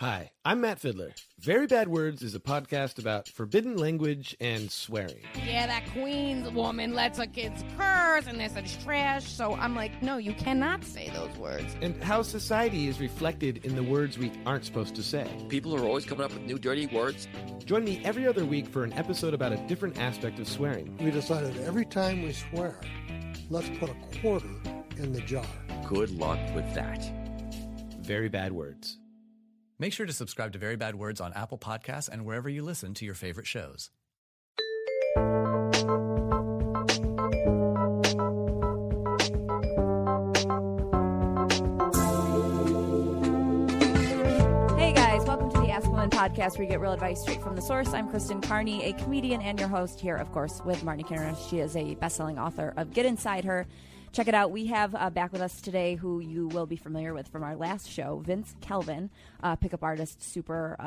Hi, I'm Matt Fiddler. Very Bad Words is a podcast about forbidden language and swearing. Yeah, that Queens woman lets her kids curse and they said trash, so I'm like, no, you cannot say those words. And how society is reflected in the words we aren't supposed to say. People are always coming up with new dirty words. Join me every other week for an episode about a different aspect of swearing. We decided every time we swear, let's put a quarter in the jar. Good luck with that. Very Bad Words. Make sure to subscribe to Very Bad Words on Apple Podcasts and wherever you listen to your favorite shows. Hey guys, welcome to the Ask Woman Podcast, where you get real advice straight from the source. I'm Kristen Carney, a comedian and your host here, of course, with Marnie Kinner. She is a best-selling author of Get Inside Her. Check it out. We have back with us today who you will be familiar with from our last show, Vince Kelvin, pickup artist, super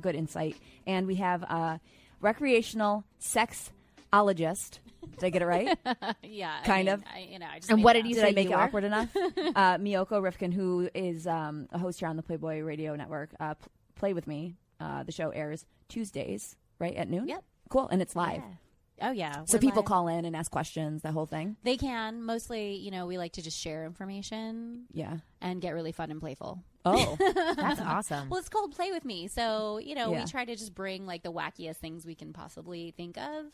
good insight. And we have a recreational sexologist. Did I get it right? Yeah. Kind of. And what did you say? Did I make it awkward enough? Miyoko Rifkin, who is a host here on the Playboy Radio Network. Play With Me. The show airs Tuesdays, right, at noon? Yep. Cool. And it's live. Yeah. Oh, yeah. So people call in and ask questions, that whole thing? They can. Mostly, you know, we like to just share information. Yeah. And get really fun and playful. Oh, that's awesome. Well, it's called Play With Me. So, you know, we try to just bring, like, the wackiest things we can possibly think of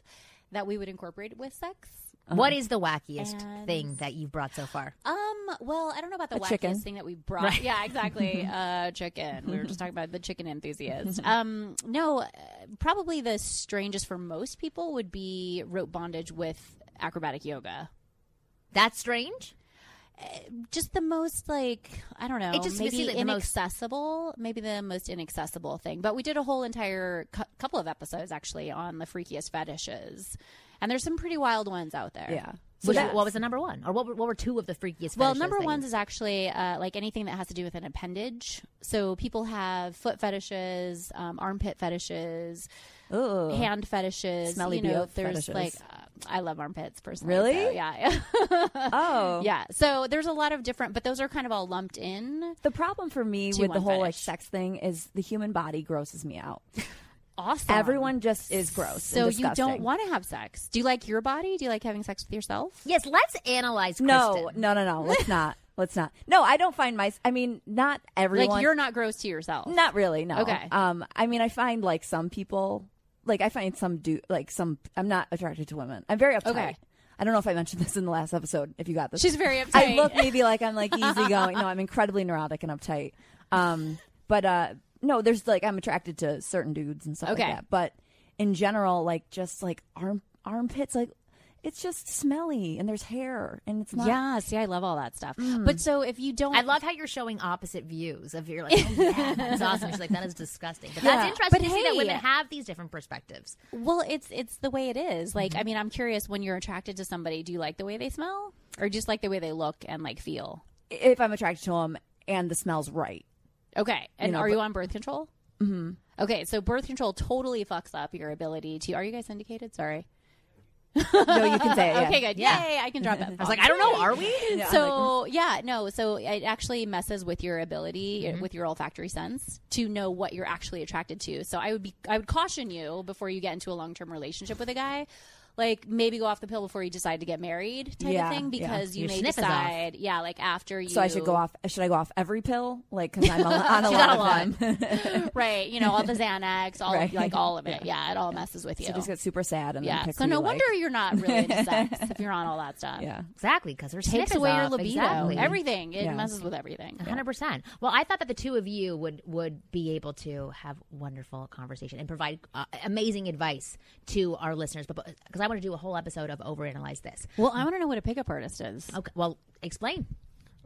that we would incorporate with sex. Uh-huh. What is the wackiest thing that you've brought so far? Well, I don't know about the wackiest thing that we brought. Right. Yeah, exactly. Chicken. We were just talking about the chicken enthusiast. No, probably the strangest for most people would be rope bondage with acrobatic yoga. That's strange? Just the most, like, I don't know, it just maybe inaccessible, maybe the most inaccessible thing. But we did a whole entire couple of episodes, actually, on the freakiest fetishes. And there's some pretty wild ones out there. Yeah. So what was the number one? Or what were two of the freakiest fetishes? Well, number one is actually like anything that has to do with an appendage. So people have foot fetishes, armpit fetishes, hand fetishes. Smelly beauty there's fetishes. Like, I love armpits personally. Really? So, yeah. Oh. Yeah. So there's a lot of different, but those are kind of all lumped in. The problem for me with the whole fetish, like, sex thing is the human body grosses me out. Awesome. Everyone just is gross. So you don't want to have sex. Do you like your body? Do you like having sex with yourself? Yes, let's analyze Kristen. No. Let's not. Let's not. No, I don't find my... I mean, not everyone... Like, you're not gross to yourself. Not really, no. Okay. I mean, I find, like, some people... Like, I find some dude... Like, some... I'm not attracted to women. I'm very uptight. Okay. I don't know if I mentioned this in the last episode, if you got this. She's very uptight. I look maybe like I'm, like, easygoing. No, I'm incredibly neurotic and uptight. But... No, there's, like, I'm attracted to certain dudes and stuff like that. But in general, like, just, like, armpits, like, it's just smelly. And there's hair. And it's not. Yeah, see, I love all that stuff. Mm. But so if you don't. I love how you're showing opposite views of you're like, oh, yeah, that's awesome. She's like, that is disgusting. But that's interesting to see that women have these different perspectives. Well, it's the way it is. Like, I mean, I'm curious, when you're attracted to somebody, do you like the way they smell? Or just like the way they look and, like, feel? If I'm attracted to them and the smell's right. Okay. And are you on birth control? Mm-hmm. Okay. So birth control totally fucks up your ability to... Are you guys syndicated? Sorry. No, you can say it. Yeah. Okay, good. Yeah. Yay. I can drop that. I was like, I don't know. Are we? Yeah, so, like, no. So it actually messes with your ability, with your olfactory sense, to know what you're actually attracted to. So I would caution you before you get into a long-term relationship with a guy. Like, maybe go off the pill before you decide to get married type of thing, because you may decide, like, after you... So I should go off... Should I go off every pill? Like, because I'm on a lot of them. Right. You know, all the Xanax, all of, like, all of it. Yeah, it all messes with you. So just get super sad and then pick who you like. So no wonder you're not really into sex if you're on all that stuff. Yeah. Exactly, because her sniff is off. Takes away your libido. Exactly. Everything. It messes with everything. 100%. Well, I thought that the two of you would be able to have wonderful conversation and provide amazing advice to our listeners, because I want to do a whole episode of overanalyze this. Well, I want to know what a pickup artist is. Okay, well, explain.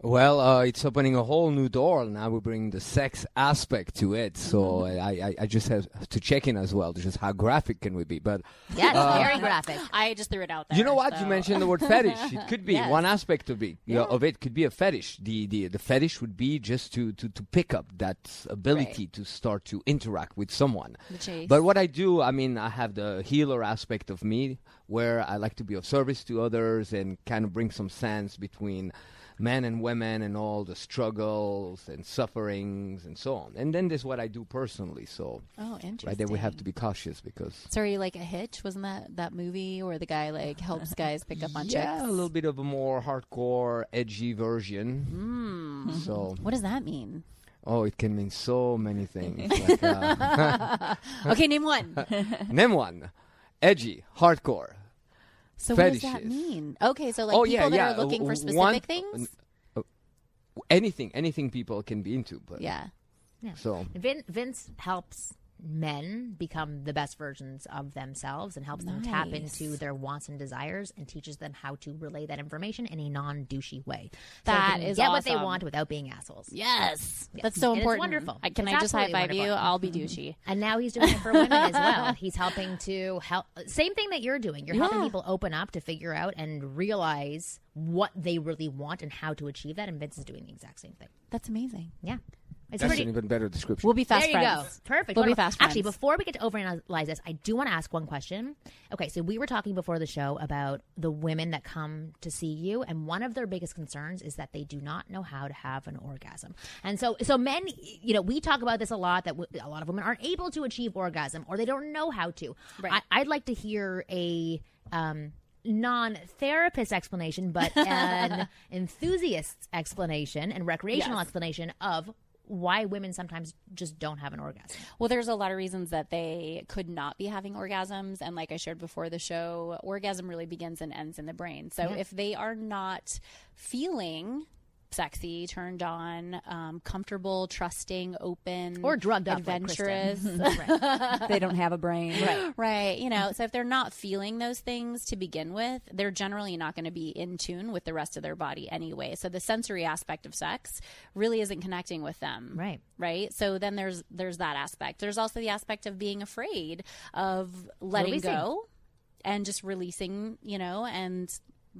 Well, it's opening a whole new door. Now we bring the sex aspect to it. So I just have to check in as well, just how graphic can we be. But yes, very graphic. I just threw it out there. You know what? So. You mentioned the word fetish. It could be one aspect of it. Yeah. Of it could be a fetish. The fetish would be just to pick up that ability to start to interact with someone. The chase. But what I do, I mean, I have the healer aspect of me where I like to be of service to others and kind of bring some sense between men and women and all the struggles and sufferings and so on. And then there's what I do personally. So interesting. Right there we have to be cautious because... So are you like a Hitch? Wasn't that movie where the guy like helps guys pick up on chicks? Yeah, a little bit of a more hardcore, edgy version. Mm. So what does that mean? Oh, it can mean so many things. Like, okay, name one. Name one. Edgy, hardcore. So fetishes. What does that mean? Okay, so like people that are looking for specific things? Anything people can be into. But yeah. So Vince helps men become the best versions of themselves and helps them tap into their wants and desires and teaches them how to relay that information in a non-douchey way. That so is get awesome. What they want without being assholes. Yes. That's so important. It's wonderful. Can I just high-five you? I'll be douchey. And now he's doing it for women as well. He's helping to help. Same thing that you're doing. You're helping people open up to figure out and realize what they really want and how to achieve that. And Vince is doing the exact same thing. That's amazing. Yeah. That's an even better description. We'll be fast friends. There you go. Perfect. We'll be fast friends. Actually, before we get to overanalyze this, I do want to ask one question. Okay, so we were talking before the show about the women that come to see you, and one of their biggest concerns is that they do not know how to have an orgasm. And so men, you know, we talk about this a lot, that a lot of women aren't able to achieve orgasm or they don't know how to. Right. I'd like to hear a... non-therapist explanation, but an enthusiast explanation and recreational explanation of why women sometimes just don't have an orgasm. Well, there's a lot of reasons that they could not be having orgasms. And like I shared before the show, orgasm really begins and ends in the brain. So if they are not feeling sexy, turned on, comfortable, trusting, open, or drugged up, adventurous. Like they don't have a brain, right? You know, so if they're not feeling those things to begin with, they're generally not going to be in tune with the rest of their body anyway. So the sensory aspect of sex really isn't connecting with them, right? So then there's that aspect. There's also the aspect of being afraid of letting go and just releasing, you know, and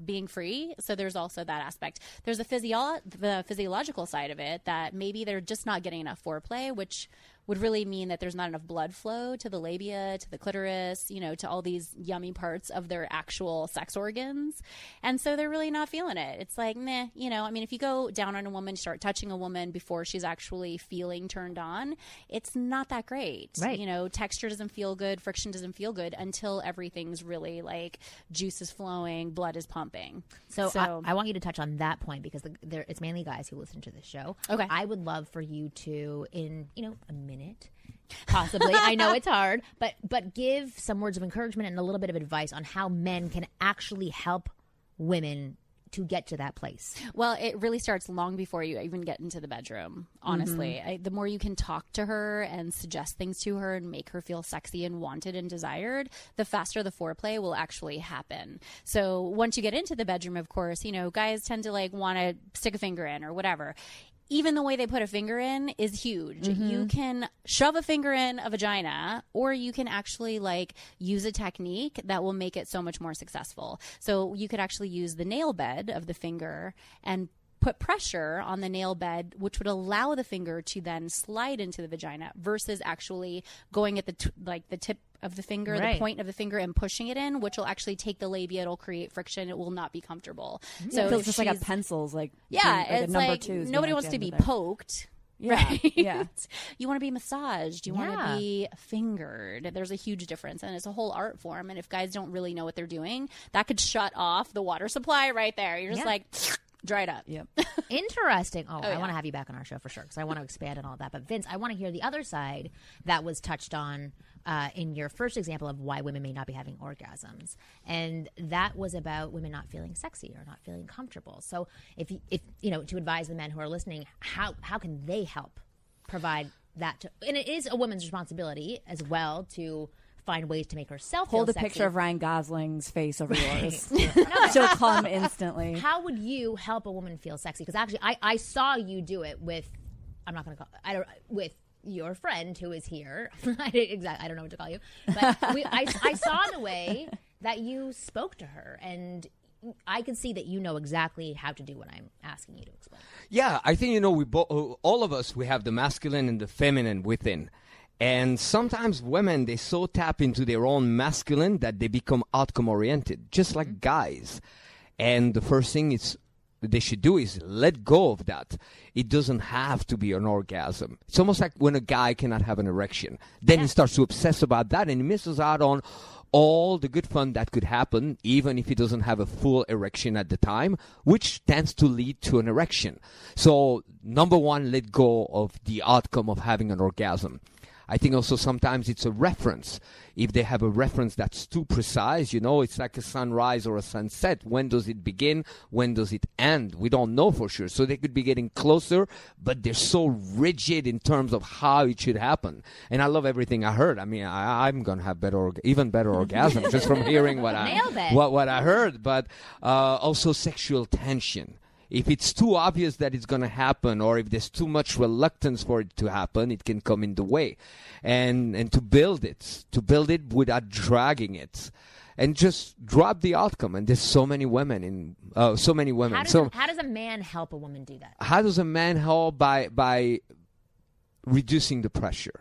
being free. So there's also that aspect. There's the physiological side of it, that maybe they're just not getting enough foreplay, which would really mean that there's not enough blood flow to the labia, to the clitoris, you know, to all these yummy parts of their actual sex organs. And so they're really not feeling it. It's like, meh, you know, I mean, if you go down on a woman, start touching a woman before she's actually feeling turned on, it's not that great. Right. You know, texture doesn't feel good, friction doesn't feel good until everything's really like juice is flowing, blood is pumping. So I want you to touch on that point because it's mainly guys who listen to this show. Okay. I would love for you to, in, you know, a minute possibly, I know it's hard, but give some words of encouragement and a little bit of advice on how men can actually help women to get to that place. Well, it really starts long before you even get into the bedroom, honestly. Mm-hmm. The more you can talk to her and suggest things to her and make her feel sexy and wanted and desired, the faster the foreplay will actually happen. So once you get into the bedroom, of course, you know, guys tend to like want to stick a finger in or whatever. Even the way they put a finger in is huge. Mm-hmm. You can shove a finger in a vagina, or you can actually like use a technique that will make it so much more successful. So you could actually use the nail bed of the finger and put pressure on the nail bed, which would allow the finger to then slide into the vagina versus actually going at the tip of the finger, the point of the finger, and pushing it in, which will actually take the labia. It'll create friction. It will not be comfortable. So it feels just like a pencil's, like, like it's a number two. Nobody wants to be poked. Yeah, right? Yeah. You want to be massaged. You want to be fingered. There's a huge difference, and it's a whole art form. And if guys don't really know what they're doing, that could shut off the water supply right there. You're just like... dried up. Yep. Interesting. I want to have you back on our show for sure because I want to expand on all that. But Vince, I want to hear the other side that was touched on in your first example of why women may not be having orgasms. And that was about women not feeling sexy or not feeling comfortable. So if you know, to advise the men who are listening, how can they help provide that? And it is a woman's responsibility as well to find ways to make herself hold feel sexy. Hold a picture of Ryan Gosling's face over yours. She'll come instantly. How would you help a woman feel sexy? Because actually, I saw you do it with, I'm not going to call, I don't, with your friend who is here. I don't know what to call you. But I saw the way that you spoke to her, and I can see that you know exactly how to do what I'm asking you to explain. Yeah, I think, you know, all of us, we have the masculine and the feminine within. And sometimes women, they so tap into their own masculine that they become outcome-oriented, just like guys. And the first thing they should do is let go of that. It doesn't have to be an orgasm. It's almost like when a guy cannot have an erection. Then he starts to obsess about that and he misses out on all the good fun that could happen, even if he doesn't have a full erection at the time, which tends to lead to an erection. So, number one, let go of the outcome of having an orgasm. I think also sometimes it's a reference. If they have a reference that's too precise, you know, it's like a sunrise or a sunset. When does it begin? When does it end? We don't know for sure. So they could be getting closer, but they're so rigid in terms of how it should happen. And I love everything I heard. I mean, I'm going to have even better orgasms just from hearing what I heard. But also sexual tension. If it's too obvious that it's going to happen, or if there's too much reluctance for it to happen, it can come in the way. And to build it without dragging it. And just drop the outcome. And there's so many women How does a man help a woman do that? How does a man help? By reducing the pressure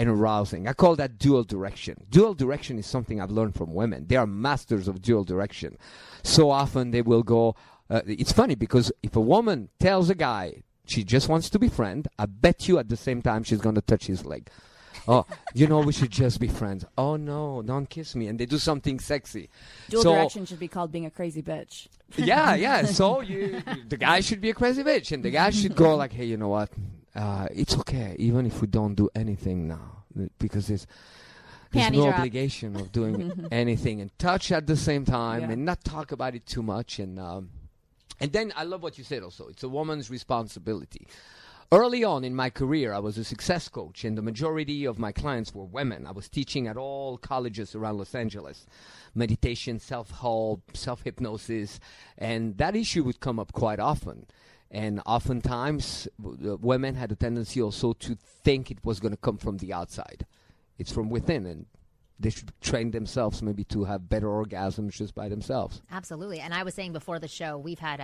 and arousing. I call that dual direction. Dual direction is something I've learned from women. They are masters of dual direction. So often they will go... it's funny because if a woman tells a guy she just wants to be friends, I bet you at the same time she's going to touch his leg. Oh, you know, we should just be friends. Oh, no, don't kiss me. And they do something sexy. Dual direction should be called being a crazy bitch. Yeah. So the guy should be a crazy bitch. And the guy should go like, hey, you know what? It's okay, even if we don't do anything now. Because it's... There's no obligation of doing anything, and touch at the same time and not talk about it too much. And then I love what you said also. It's a woman's responsibility. Early on in my career, I was a success coach, and the majority of my clients were women. I was teaching at all colleges around Los Angeles, meditation, self-help, self-hypnosis, and that issue would come up quite often. And oftentimes, women had a tendency also to think it was going to come from the outside. It's from within, and they should train themselves maybe to have better orgasms just by themselves. Absolutely. And I was saying before the show, we've had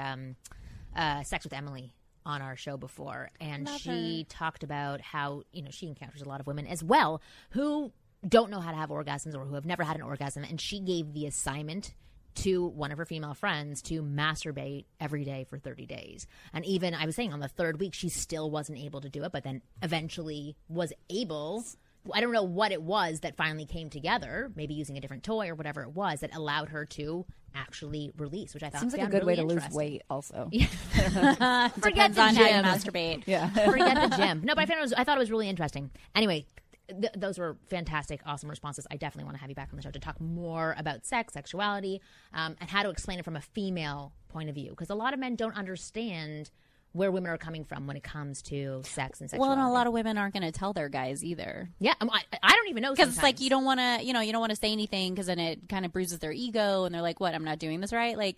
Sex with Emily on our show before, and she talked about how, you know, she encounters a lot of women as well who don't know how to have orgasms or who have never had an orgasm, and she gave the assignment to one of her female friends to masturbate every day for 30 days. And even, I was saying, on the third week, she still wasn't able to do it, but then eventually was able... I don't know what it was that finally came together, maybe using a different toy or whatever it was, that allowed her to actually release, which I thought seems like a good way to lose weight also. Yeah. Forget the gym. Masturbate. Yeah. Forget the gym. No, but I thought it was really interesting. Anyway, those were fantastic, awesome responses. I definitely want to have you back on the show to talk more about sex, sexuality, and how to explain it from a female point of view. Because a lot of men don't understand where women are coming from when it comes to sex and sexuality. Well, and a lot of women aren't going to tell their guys either. Yeah, I don't even know sometimes. Because it's like you don't want to say anything because then it kind of bruises their ego and they're like, what, I'm not doing this right? Like,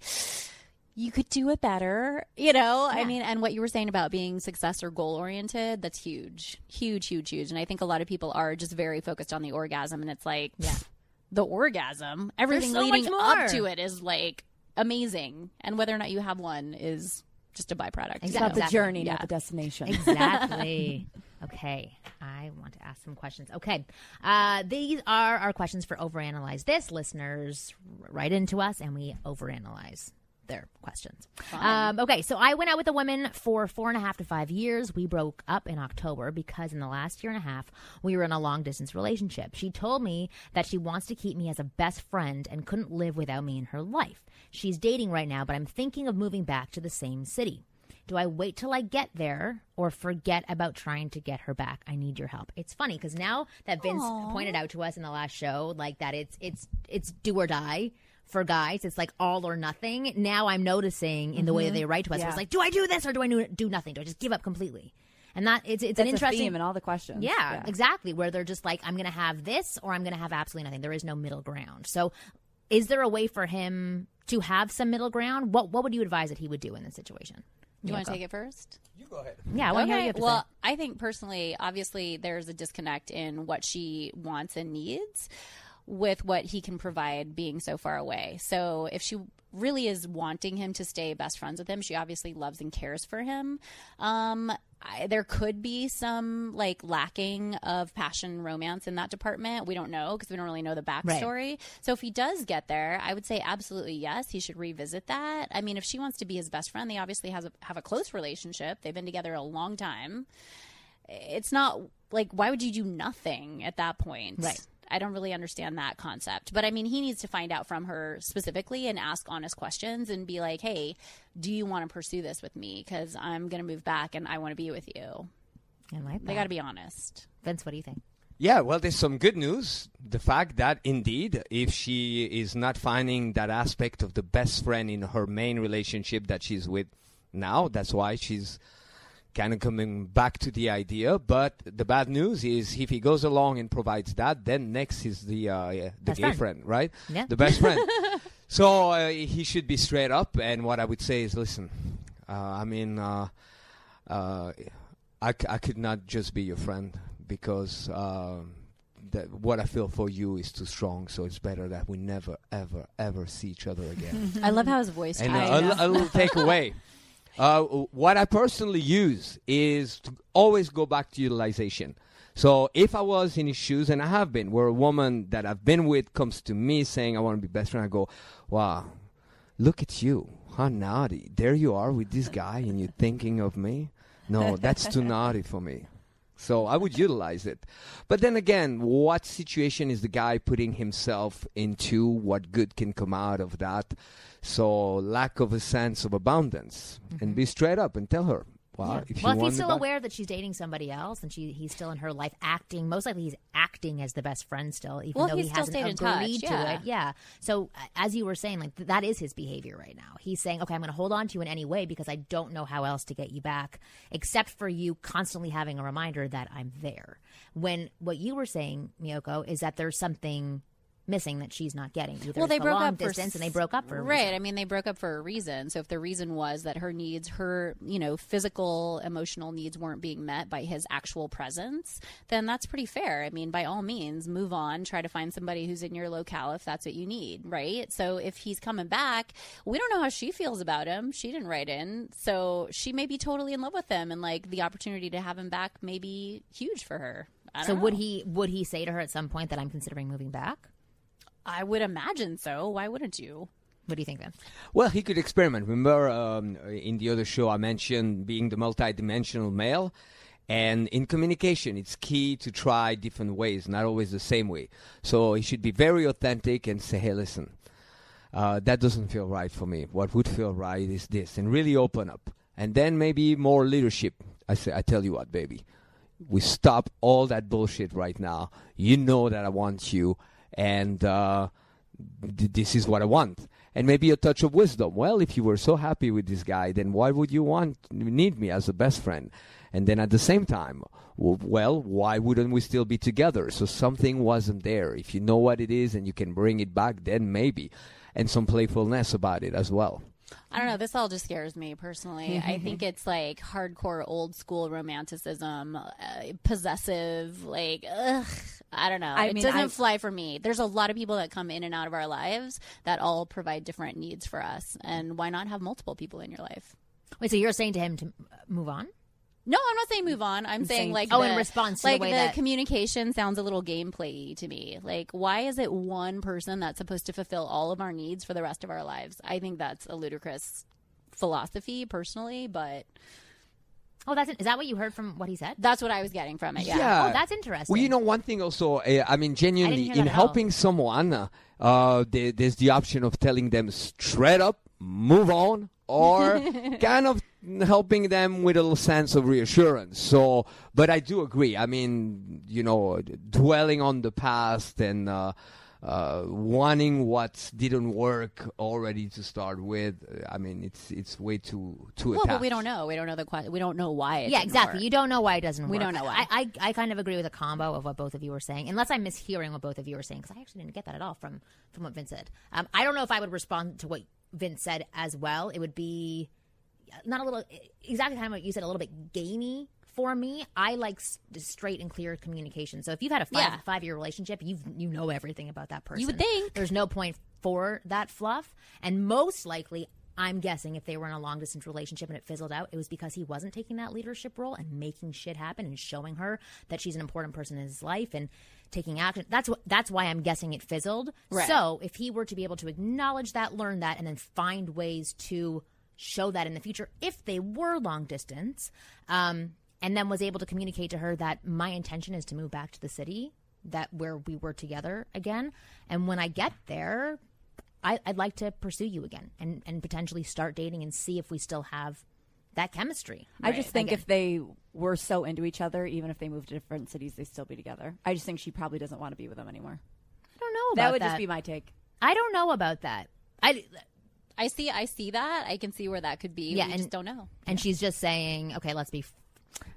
you could do it better, you know? Yeah. I mean, and what you were saying about being success or goal-oriented, that's huge. Huge, huge, huge. And I think a lot of people are just very focused on the orgasm, and it's like, the orgasm, everything leading up to it is like amazing. And whether or not you have one is... just a byproduct. It's about the journey, not the destination. Exactly. Okay. I want to ask some questions. Okay. These are our questions for Overanalyze This. Listeners write into us and we overanalyze their questions. Okay. So I went out with a woman for 4.5 to 5 years. We broke up in October because in the last 1.5 years, we were in a long distance relationship. She told me that she wants to keep me as a best friend and couldn't live without me in her life. She's dating right now, but I'm thinking of moving back to the same city. Do I wait till I get there or forget about trying to get her back? I need your help. It's funny because now that Vince pointed out to us in the last show, like that it's do or die. For guys, it's like all or nothing. Now I'm noticing in the way that they write to us, it's like, do I do this or do I do nothing? Do I just give up completely? And that it's an interesting theme in all the questions. Yeah, exactly. Where they're just like, I'm going to have this or I'm going to have absolutely nothing. There is no middle ground. So is there a way for him to have some middle ground? What would you advise that he would do in this situation? Do you want to take it first? You go ahead. Yeah, well, okay. Well, I think personally, obviously, there's a disconnect in what she wants and needs with what he can provide being so far away. So if she really is wanting him to stay best friends with him, she obviously loves and cares for him. There could be some like lacking of passion, romance in that department. We don't know because we don't really know the backstory. Right. So if he does get there, I would say absolutely yes, he should revisit that. I mean, if she wants to be his best friend, they obviously have a close relationship. They've been together a long time. It's not like, why would you do nothing at that point? Right. I don't really understand that concept. But I mean, he needs to find out from her specifically and ask honest questions and be like, hey, do you want to pursue this with me? Because I'm going to move back and I want to be with you. I like that. They got to be honest. Vince, what do you think? Yeah, well, there's some good news. The fact that indeed, if she is not finding that aspect of the best friend in her main relationship that she's with now, that's why she's kind of coming back to the idea. But the bad news is if he goes along and provides that, then next is the gay friend, right? Yeah. The best friend. So he should be straight up. And what I would say is, listen, I could not just be your friend because what I feel for you is too strong. So it's better that we never, ever, ever see each other again. I love how his voice changed. And a little takeaway. What I personally use is to always go back to utilization. So if I was in his shoes, and I have been, where a woman that I've been with comes to me saying, I want to be best friend, I go, wow, look at you. How naughty. There you are with this guy, and you're thinking of me? No, that's too naughty for me. So I would utilize it. But then again, what situation is the guy putting himself into? What good can come out of that? So lack of a sense of abundance. Mm-hmm. And be straight up and tell her. Wow, yeah. If he's still aware that she's dating somebody else and he's still in her life acting, most likely he's acting as the best friend still, even though he hasn't agreed to it. Yeah. So as you were saying, like that is his behavior right now. He's saying, okay, I'm going to hold on to you in any way because I don't know how else to get you back except for you constantly having a reminder that I'm there. When what you were saying, Miyoko, is that there's something missing that she's not getting. Either well, they broke up for distance, and they broke up for a reason. Right. I mean, they broke up for a reason. So if the reason was that her needs, her physical, emotional needs weren't being met by his actual presence, then that's pretty fair. I mean, by all means, move on. Try to find somebody who's in your locale if that's what you need, right? So if he's coming back, we don't know how she feels about him. She didn't write in. So she may be totally in love with him, and like the opportunity to have him back may be huge for her. I don't know. Would he say to her at some point that I'm considering moving back? I would imagine so. Why wouldn't you? What do you think then? Well, he could experiment. Remember in the other show I mentioned being the multidimensional male. And in communication, it's key to try different ways, not always the same way. So he should be very authentic and say, hey, listen, that doesn't feel right for me. What would feel right is this. And really open up. And then maybe more leadership. I tell you what, baby, we stop all that bullshit right now. You know that I want you. And this is what I want. And maybe a touch of wisdom. Well, if you were so happy with this guy, then why would you need me as a best friend? And then at the same time, well, why wouldn't we still be together? So something wasn't there. If you know what it is and you can bring it back, then maybe. And some playfulness about it as well. I don't know. This all just scares me personally. I think it's like hardcore old school romanticism, possessive, like, ugh. I don't know. It doesn't fly for me. There's a lot of people that come in and out of our lives that all provide different needs for us. And why not have multiple people in your life? Wait, so you're saying to him to move on? No, I'm not saying move on. I'm saying like in response to like the way communication sounds a little gameplay-y to me. Like, why is it one person that's supposed to fulfill all of our needs for the rest of our lives? I think that's a ludicrous philosophy personally, but is that what you heard from what he said? That's what I was getting from it, yeah. Oh, that's interesting. Well, one thing also, I mean, genuinely, in helping someone, there's the option of telling them straight up, move on, or kind of helping them with a little sense of reassurance. So, but I do agree. I mean, dwelling on the past and wanting what didn't work already to start with. I mean, it's way too attached. Well, but we don't know. We don't know why it didn't work. You don't know why it doesn't work. We don't know why. I kind of agree with a combo of what both of you were saying, unless I'm mishearing what both of you were saying, because I actually didn't get that at all from what Vince said. I don't know if I would respond to what Vince said as well. It would be not a little exactly kind of what you said, a little bit gamey. For me, I like straight and clear communication. So if you've had a five-year relationship, you know everything about that person. You would think. There's no point for that fluff. And most likely, I'm guessing if they were in a long-distance relationship and it fizzled out, it was because he wasn't taking that leadership role and making shit happen and showing her that she's an important person in his life and taking action. That's why I'm guessing it fizzled. Right. So if he were to be able to acknowledge that, learn that, and then find ways to show that in the future, if they were long-distance, and then was able to communicate to her that my intention is to move back to the city that where we were together again. And when I get there, I'd like to pursue you again and potentially start dating and see if we still have that chemistry. Right. I just think if they were so into each other, even if they moved to different cities, they'd still be together. I just think she probably doesn't want to be with them anymore. I don't know about that. That would just be my take. I don't know about that. I see that. I can see where that could be. Yeah, just don't know. And she's just saying, okay, let's be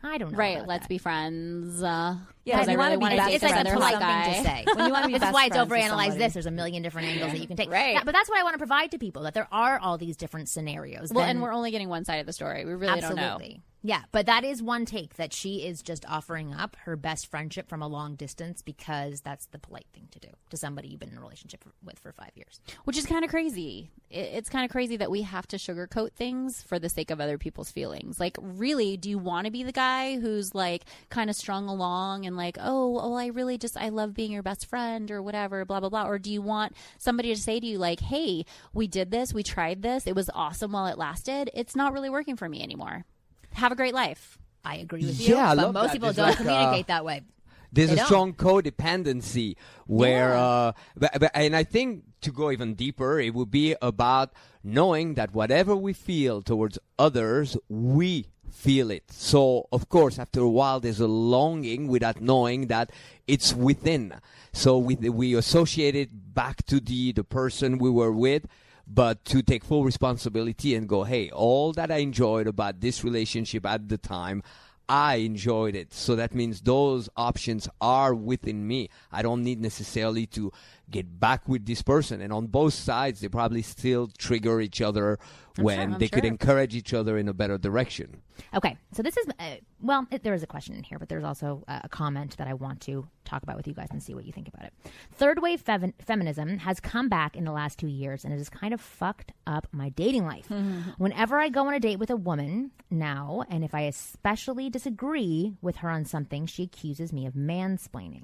I don't know. Right, let's be friends. Yeah, I really want to be. It's like a polite thing to say. When you want to be best friends, that's why it's overanalyzed. There's a million different angles that you can take. Right, yeah, but that's what I want to provide to people, that there are all these different scenarios. Well, and we're only getting one side of the story. We really don't know. Yeah, but that is one take, that she is just offering up her best friendship from a long distance because that's the polite thing to do to somebody you've been in a relationship with for 5 years. Which is kind of crazy. It's kind of crazy that we have to sugarcoat things for the sake of other people's feelings. Like, really, do you want to be the guy who's, like, kind of strung along and, like, oh, I really just, I love being your best friend or whatever, blah, blah, blah. Or do you want somebody to say to you, like, hey, we did this, we tried this, it was awesome while it lasted, it's not really working for me anymore. Have a great life. I agree with you. Yeah, but most people don't communicate that way. There's a strong codependency where, and I think to go even deeper, it would be about knowing that whatever we feel towards others, we feel it. So, of course, after a while, there's a longing without knowing that it's within. So we associate it back to the person we were with. But to take full responsibility and go, hey, all that I enjoyed about this relationship at the time, I enjoyed it. So that means those options are within me. I don't need necessarily to get back with this person. And on both sides, they probably still trigger each other could encourage each other in a better direction. Okay. So this is, there is a question in here, but there's also a comment that I want to talk about with you guys and see what you think about it. Third wave feminism has come back in the last 2 years, and it has kind of fucked up my dating life. Mm-hmm. Whenever I go on a date with a woman now, and if I especially disagree with her on something, she accuses me of mansplaining.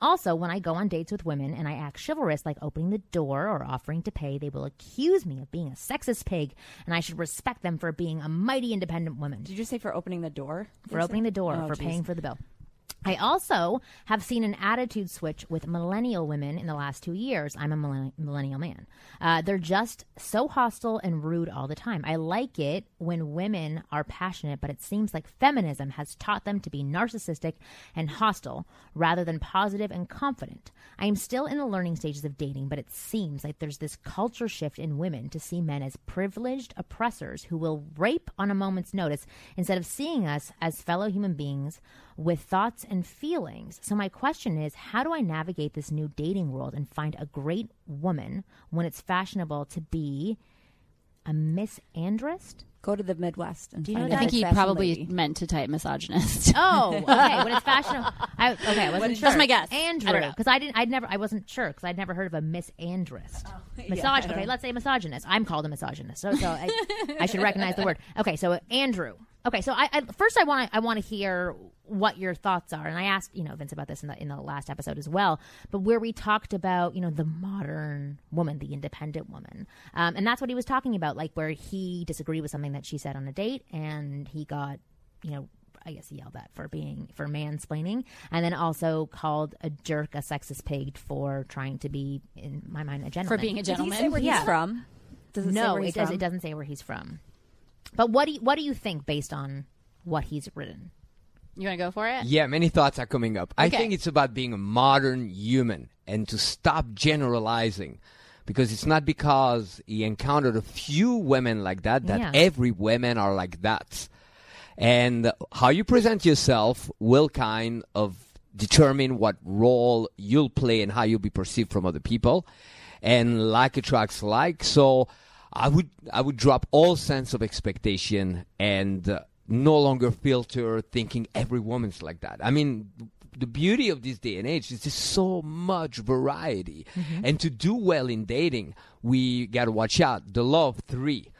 Also, when I go on dates with women and I act chivalrous, like opening the door or offering to pay, they will accuse me of being a sexist pig, and I should respect them for being a mighty independent woman. Did you say for opening the door? For opening the door, paying for the bill. I also have seen an attitude switch with millennial women in the last 2 years. I'm a millennial man. They're just so hostile and rude all the time. I like it when women are passionate, but it seems like feminism has taught them to be narcissistic and hostile rather than positive and confident. I am still in the learning stages of dating, but it seems like there's this culture shift in women to see men as privileged oppressors who will rape on a moment's notice instead of seeing us as fellow human beings with thoughts and feelings. So my question is, how do I navigate this new dating world and find a great woman when it's fashionable to be a misandrist? Go to the Midwest and find out. I think he probably meant to type misogynist. Oh, okay. When it's fashionable. I wasn't sure. That's my guess. Andrew. Because I wasn't sure because I'd never heard of a misandrist. Okay, let's say misogynist. I'm called a misogynist. So I should recognize the word. Okay, so Andrew. Okay, so I want to hear what your thoughts are, and I asked Vince about this in the last episode as well, but where we talked about the modern woman, the independent woman, and that's what he was talking about, like where he disagreed with something that she said on a date, and he got I guess yelled at for mansplaining, and then also called a jerk a sexist pig for trying to be, in my mind, a gentleman. For being a gentleman. Did he say where he's from? Does it say where he's from? It doesn't say where he's from. But what do you think based on what he's written? You want to go for it? Yeah, many thoughts are coming up. Okay. I think it's about being a modern human and to stop generalizing, because it's not because he encountered a few women like that that every women are like that. And how you present yourself will kind of determine what role you'll play and how you'll be perceived from other people. And like attracts like. So I would drop all sense of expectation and no longer filter thinking every woman's like that. I mean, the beauty of this day and age is there's so much variety. Mm-hmm. And to do well in dating, we got to watch out. The law of three.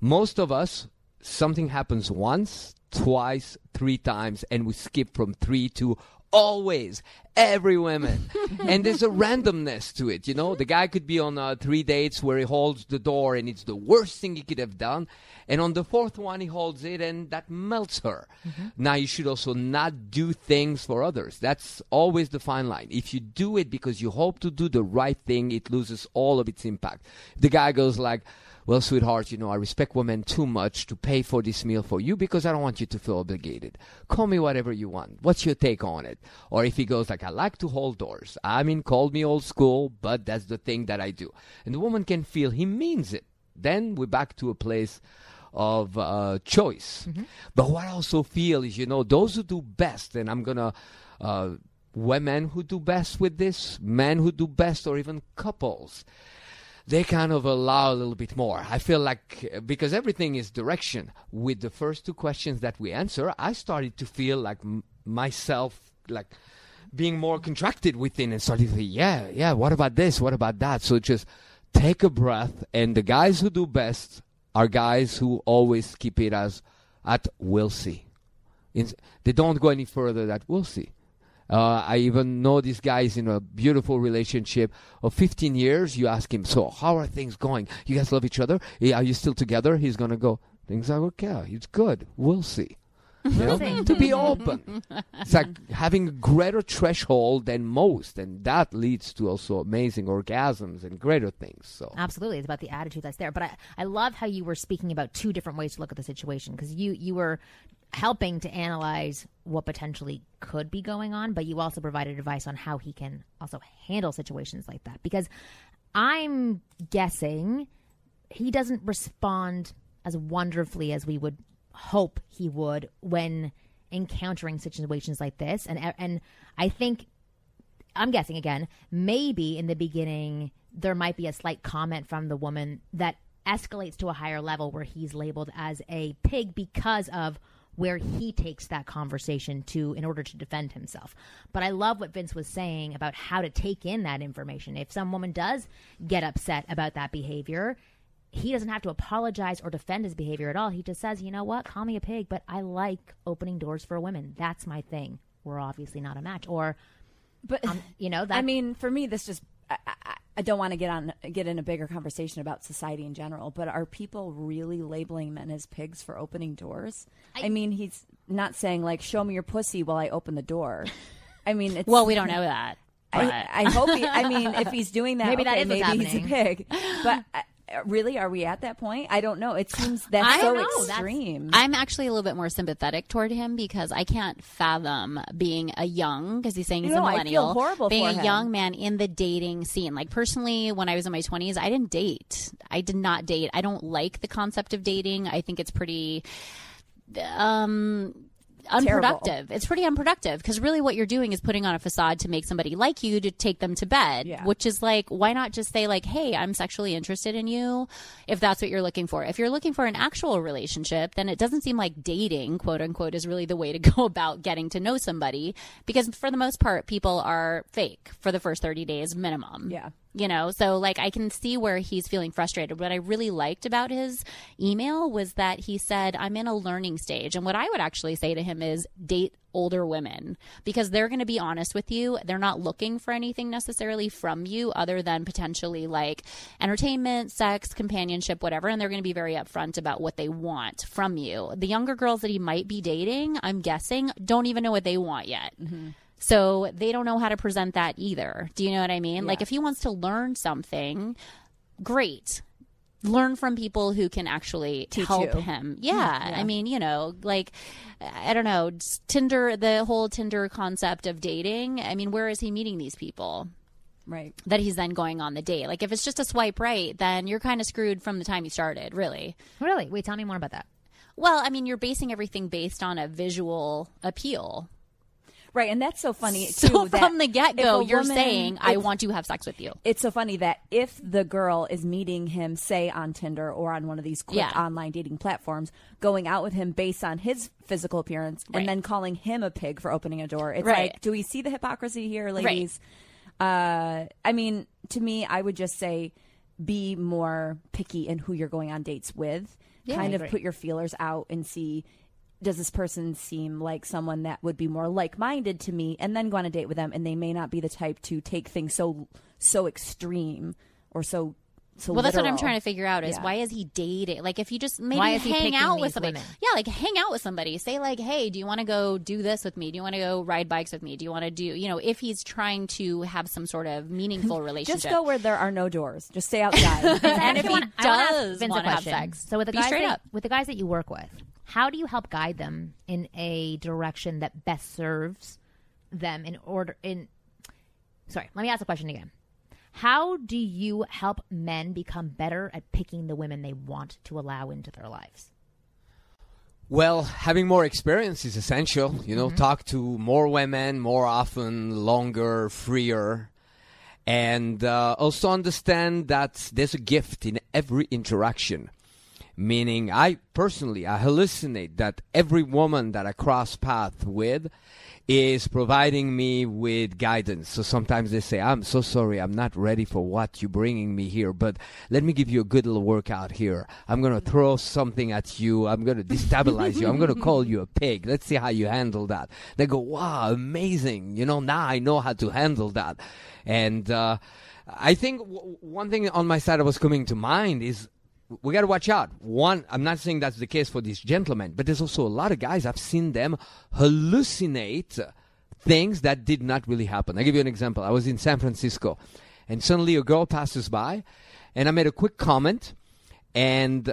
Most of us, something happens once, twice, three times, and we skip from three to always, every woman. And there's a randomness to it, you know. The guy could be on three dates where he holds the door and it's the worst thing he could have done. And on the fourth one, he holds it and that melts her. Mm-hmm. Now, you should also not do things for others. That's always the fine line. If you do it because you hope to do the right thing, it loses all of its impact. The guy goes like, well, sweetheart, you know, I respect women too much to pay for this meal for you because I don't want you to feel obligated. Call me whatever you want. What's your take on it? Or if he goes like, I like to hold doors. I mean, call me old school, but that's the thing that I do. And the woman can feel he means it. Then we're back to a place of choice. Mm-hmm. But what I also feel is, you know, those who do best, and I'm going to... women who do best with this, men who do best, or even couples... they kind of allow a little bit more. I feel like, because everything is direction, with the first two questions that we answer, I started to feel like myself, like being more contracted within and started to say, what about this? What about that? So just take a breath. And the guys who do best are guys who always keep it as at we'll see. They don't go any further that we'll see. I even know this guy is in a beautiful relationship of 15 years. You ask him, so how are things going? You guys love each other? Are you still together? He's going to go, things are okay. It's good. We'll see. You know? To be open. It's like having a greater threshold than most. And that leads to also amazing orgasms and greater things. So absolutely. It's about the attitude that's there. But I love how you were speaking about two different ways to look at the situation, because you were helping to analyze what potentially could be going on, but you also provided advice on how he can also handle situations like that, because I'm guessing he doesn't respond as wonderfully as we would hope he would when encountering situations like this. And I think, I'm guessing again, maybe in the beginning there might be a slight comment from the woman that escalates to a higher level where he's labeled as a pig because of where he takes that conversation to in order to defend himself. But I love what Vince was saying about how to take in that information. If some woman does get upset about that behavior, he doesn't have to apologize or defend his behavior at all. He just says, you know what, call me a pig, but I like opening doors for women. That's my thing. We're obviously not a match. Or, but you know, that... I mean, for me, this just... I don't want to get in a bigger conversation about society in general, but are people really labeling men as pigs for opening doors? I mean, he's not saying like, show me your pussy while I open the door. I mean, it's... well, we don't know that. I hope he... I mean, if he's doing that, maybe he's a pig. But really, are we at that point? I don't know. It seems that's so extreme. I'm actually a little bit more sympathetic toward him, because I can't fathom being a young, because he's saying he's a millennial. I feel horrible for him. Being a young man in the dating scene. Like, personally, when I was in my 20s, I didn't date. I did not date. I don't like the concept of dating. I think it's pretty... unproductive. Terrible. It's pretty unproductive, because really what you're doing is putting on a facade to make somebody like you to take them to bed, which is like, why not just say like, hey, I'm sexually interested in you, if that's what you're looking for. If you're looking for an actual relationship, then it doesn't seem like dating, quote unquote, is really the way to go about getting to know somebody, because for the most part, people are fake for the first 30 days minimum. Yeah. You know, so like I can see where he's feeling frustrated. What I really liked about his email was that he said, I'm in a learning stage. And what I would actually say to him is date older women, because they're going to be honest with you. They're not looking for anything necessarily from you other than potentially like entertainment, sex, companionship, whatever. And they're going to be very upfront about what they want from you. The younger girls that he might be dating, I'm guessing, don't even know what they want yet. Mm-hmm. So they don't know how to present that either. Do you know what I mean? Yeah. Like if he wants to learn something, great. learn from people who can actually help him. Yeah. I mean, you know, like, I don't know, Tinder, the whole Tinder concept of dating. I mean, where is he meeting these people? Right. That he's then going on the date. Like, if it's just a swipe right, then you're kind of screwed from the time you started, really. Really? Wait, tell me more about that. Well, I mean, you're basing everything based on a visual appeal. Right, and that's so funny, too. So from the get-go, you're saying, I want to have sex with you. It's so funny that if the girl is meeting him, say, on Tinder or on one of these quick online dating platforms, going out with him based on his physical appearance and then calling him a pig for opening a door. It's like, do we see the hypocrisy here, ladies? Right. I mean, to me, I would just say be more picky in who you're going on dates with. Yeah, kind of put your feelers out and see, does this person seem like someone that would be more like-minded to me, and then go on a date with them, and they may not be the type to take things so extreme or so well, literal. That's what I'm trying to figure out is why is he dating? Like, if you just maybe hang out with somebody. Women? Yeah, like hang out with somebody. Say like, hey, do you want to go do this with me? Do you want to go ride bikes with me? Do you want to do, you know, if he's trying to have some sort of meaningful relationship. Just go where there are no doors. Just stay outside. And if he does want to have sex, so be straight up. With the guys that you work with, how do you help guide them in a direction that best serves them let me ask the question again. How do you help men become better at picking the women they want to allow into their lives? Well, having more experience is essential. You know, talk to more women more often, longer, freer. And also understand that there's a gift in every interaction. Meaning, I hallucinate that every woman that I cross paths with is providing me with guidance. So sometimes they say, I'm so sorry, I'm not ready for what you're bringing me here, but let me give you a good little workout here. I'm going to throw something at you. I'm going to destabilize you. I'm going to call you a pig. Let's see how you handle that. They go, wow, amazing. You know, now I know how to handle that. And I think one thing on my side that was coming to mind is, we got to watch out. One, I'm not saying that's the case for these gentlemen, but there's also a lot of guys, I've seen them hallucinate things that did not really happen. I'll give you an example. I was in San Francisco, and suddenly a girl passes by, and I made a quick comment, and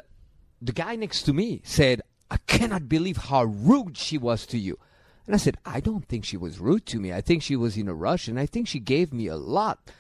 the guy next to me said, I cannot believe how rude she was to you. And I said, I don't think she was rude to me. I think she was in a rush, and I think she gave me a lot.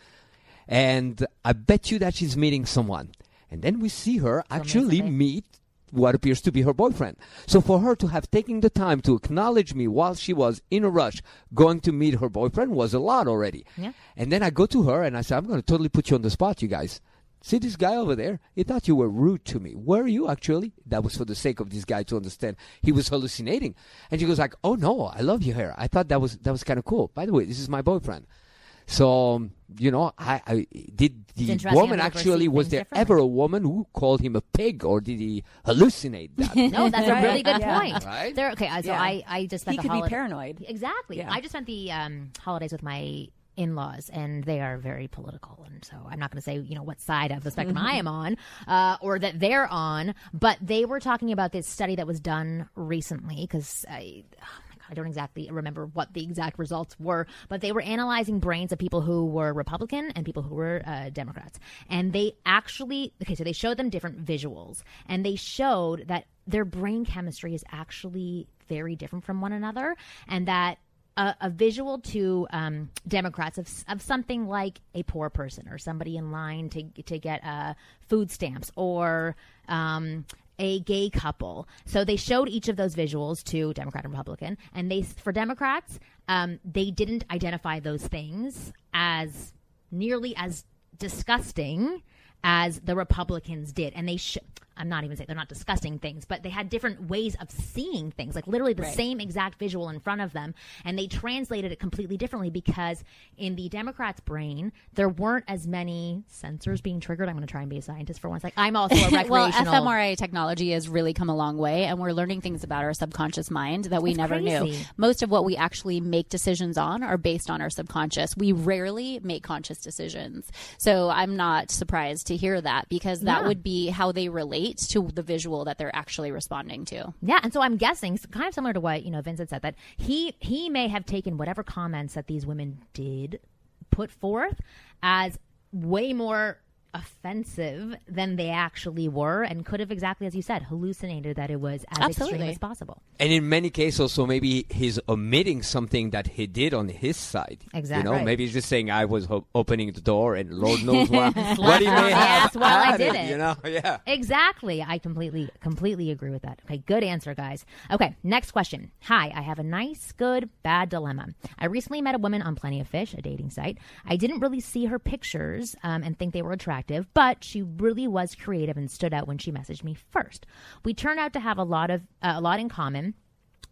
And I bet you that she's meeting someone. And then we see her actually meet what appears to be her boyfriend. So for her to have taken the time to acknowledge me while she was in a rush going to meet her boyfriend was a lot already. Yeah. And then I go to her and I say, I'm going to totally put you on the spot, you guys. See this guy over there? He thought you were rude to me. Were you actually? That was for the sake of this guy to understand he was hallucinating. And she goes like, oh, no, I love your hair. I thought that was kind of cool. By the way, this is my boyfriend. So, you know, I did the woman actually, was there ever a woman who called him a pig, or did he hallucinate that? No, that's a really good point. Right? I just spent he could be paranoid. Exactly. Yeah. I just spent the holidays with my in-laws, and they are very political, and so I'm not going to say, you know, what side of the spectrum I am on or that they're on, but they were talking about this study that was done recently because I don't exactly remember what the exact results were, but they were analyzing brains of people who were Republican and people who were Democrats. And they actually, so they showed them different visuals, and they showed that their brain chemistry is actually very different from one another, and that a visual to Democrats of something like a poor person or somebody in line to get food stamps or a gay couple. So they showed each of those visuals to Democrat and Republican, and they, for Democrats, they didn't identify those things as nearly as disgusting as the Republicans did. And I'm not even saying they're not disgusting things, but they had different ways of seeing things, like literally the same exact visual in front of them. And they translated it completely differently because in the Democrats' brain, there weren't as many sensors being triggered. I'm going to try and be a scientist for one second. I'm also a recreational. Well, fMRI technology has really come a long way, and we're learning things about our subconscious mind that we never knew. Most of what we actually make decisions on are based on our subconscious. We rarely make conscious decisions. So I'm not surprised to hear that, because that would be how they relate to the visual that they're actually responding to. Yeah, and so I'm guessing, kind of similar to what, you know, Vincent said, that he may have taken whatever comments that these women did put forth as way more offensive than they actually were, and could have, exactly as you said, hallucinated that it was as extreme as possible. And in many cases also maybe he's omitting something that he did on his side. Exactly. You know, maybe he's just saying I was opening the door and Lord knows what he may have I did it. You know? Yeah. Exactly. I completely agree with that. Okay, good answer, guys. Okay, next question. Hi, I have a nice, good, bad dilemma. I recently met a woman on Plenty of Fish, a dating site. I didn't really see her pictures and think they were attractive, but she really was creative and stood out when she messaged me first. We turned out to have a lot in common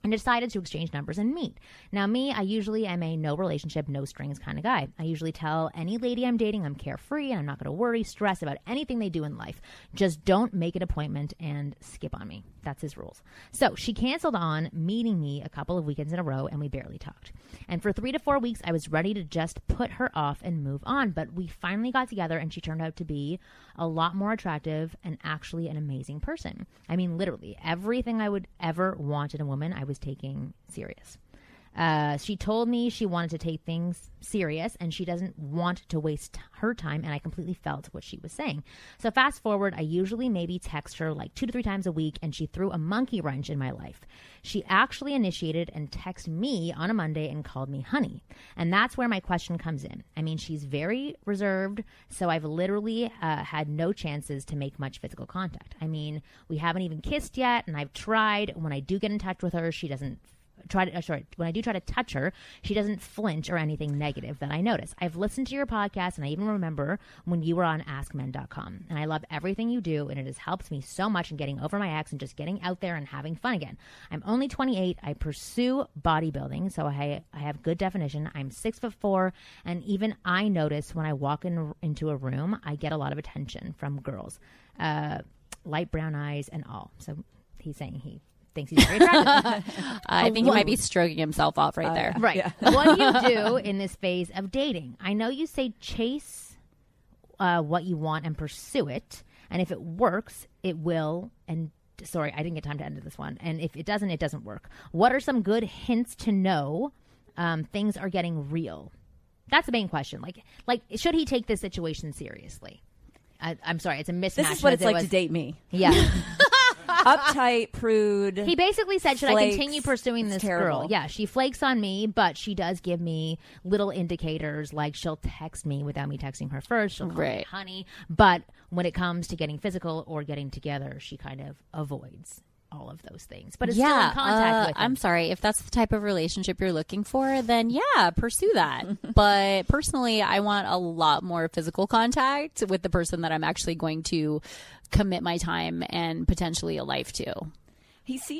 and decided to exchange numbers and meet. Now, I usually am a no relationship, no strings kind of guy. I usually tell any lady I'm dating I'm carefree and I'm not going to worry, stress about anything they do in life. Just don't make an appointment and skip on me. That's his rules. So she canceled on meeting me a couple of weekends in a row and we barely talked. And for 3 to 4 weeks, I was ready to just put her off and move on. But we finally got together and she turned out to be a lot more attractive and actually an amazing person. I mean, literally everything I would ever want in a woman, I was taking serious. She told me she wanted to take things serious and she doesn't want to waste her time, and I completely felt what she was saying. So fast forward, I usually maybe text her like 2 to 3 times a week, and she threw a monkey wrench in my life. She actually initiated and texted me on a Monday and called me honey. And that's where my question comes in. I mean, she's very reserved, so I've literally had no chances to make much physical contact. I mean, we haven't even kissed yet, and I've tried. When I do get in touch with her, she doesn't when I do try to touch her, she doesn't flinch or anything negative that I notice. I've listened to your podcast, and I even remember when you were on AskMen.com, and I love everything you do, and it has helped me so much in getting over my ex and just getting out there and having fun again. I'm only 28. I pursue bodybuilding, so I have good definition. I'm 6'4", and even I notice when I walk into a room, I get a lot of attention from girls, light brown eyes and all. So he's saying he thinks he's very attractive. I think he might be stroking himself off right there. Right. Yeah. What do you do in this phase of dating? I know you say chase what you want and pursue it. And if it works, it will. And sorry, I didn't get time to end this one. And if it doesn't, it doesn't work. What are some good hints to know things are getting real? That's the main question. Like, should he take this situation seriously? I'm sorry. It's a mismatch. This is what it's like to date me. Yeah. Uptight, prude. He basically said, should I continue pursuing this girl? Yeah, she flakes on me, but she does give me little indicators, like she'll text me without me texting her first. She'll call me honey. But when it comes to getting physical or getting together, she kind of avoids all of those things. But it's still in contact with him. I'm sorry. If that's the type of relationship you're looking for, then yeah, pursue that. But personally, I want a lot more physical contact with the person that I'm actually going to commit my time and potentially a life to.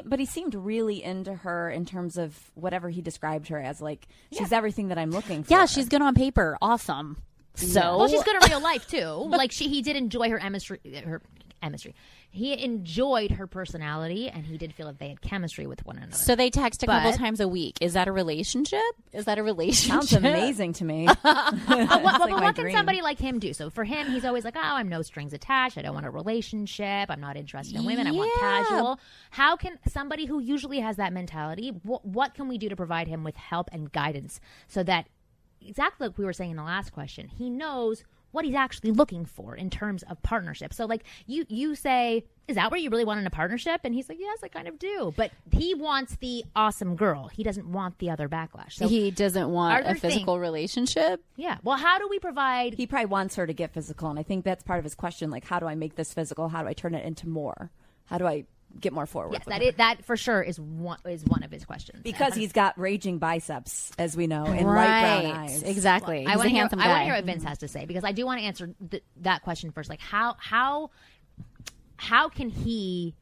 But he seemed really into her in terms of whatever he described her as. Like, she's everything that I'm looking for. Yeah, she's good on paper. Awesome. So yeah. Well, she's good in real life, too. Like, he did enjoy her chemistry. He enjoyed her personality, and he did feel that they had chemistry with one another. So they text a couple times a week. Is that a relationship? Sounds amazing to me. What can somebody like him do? So for him, he's always like, oh, I'm no strings attached. I don't want a relationship. I'm not interested in women. I want casual. How can somebody who usually has that mentality, what can we do to provide him with help and guidance so that, exactly like we were saying in the last question, he knows what he's actually looking for in terms of partnership. So like you say, is that what you really want in a partnership? And he's like, yes, I kind of do. But he wants the awesome girl. He doesn't want the other backlash. So he doesn't want a physical relationship. Yeah. Well, how do we provide? He probably wants her to get physical. And I think that's part of his question. Like, how do I make this physical? How do I turn it into more? How do I get more forward? Yes, that for sure is one of his questions. Because he's got raging biceps, as we know, and light brown eyes. Exactly. Well, I want to hear what Vince has to say, because I do want to answer that question first. Like, how can he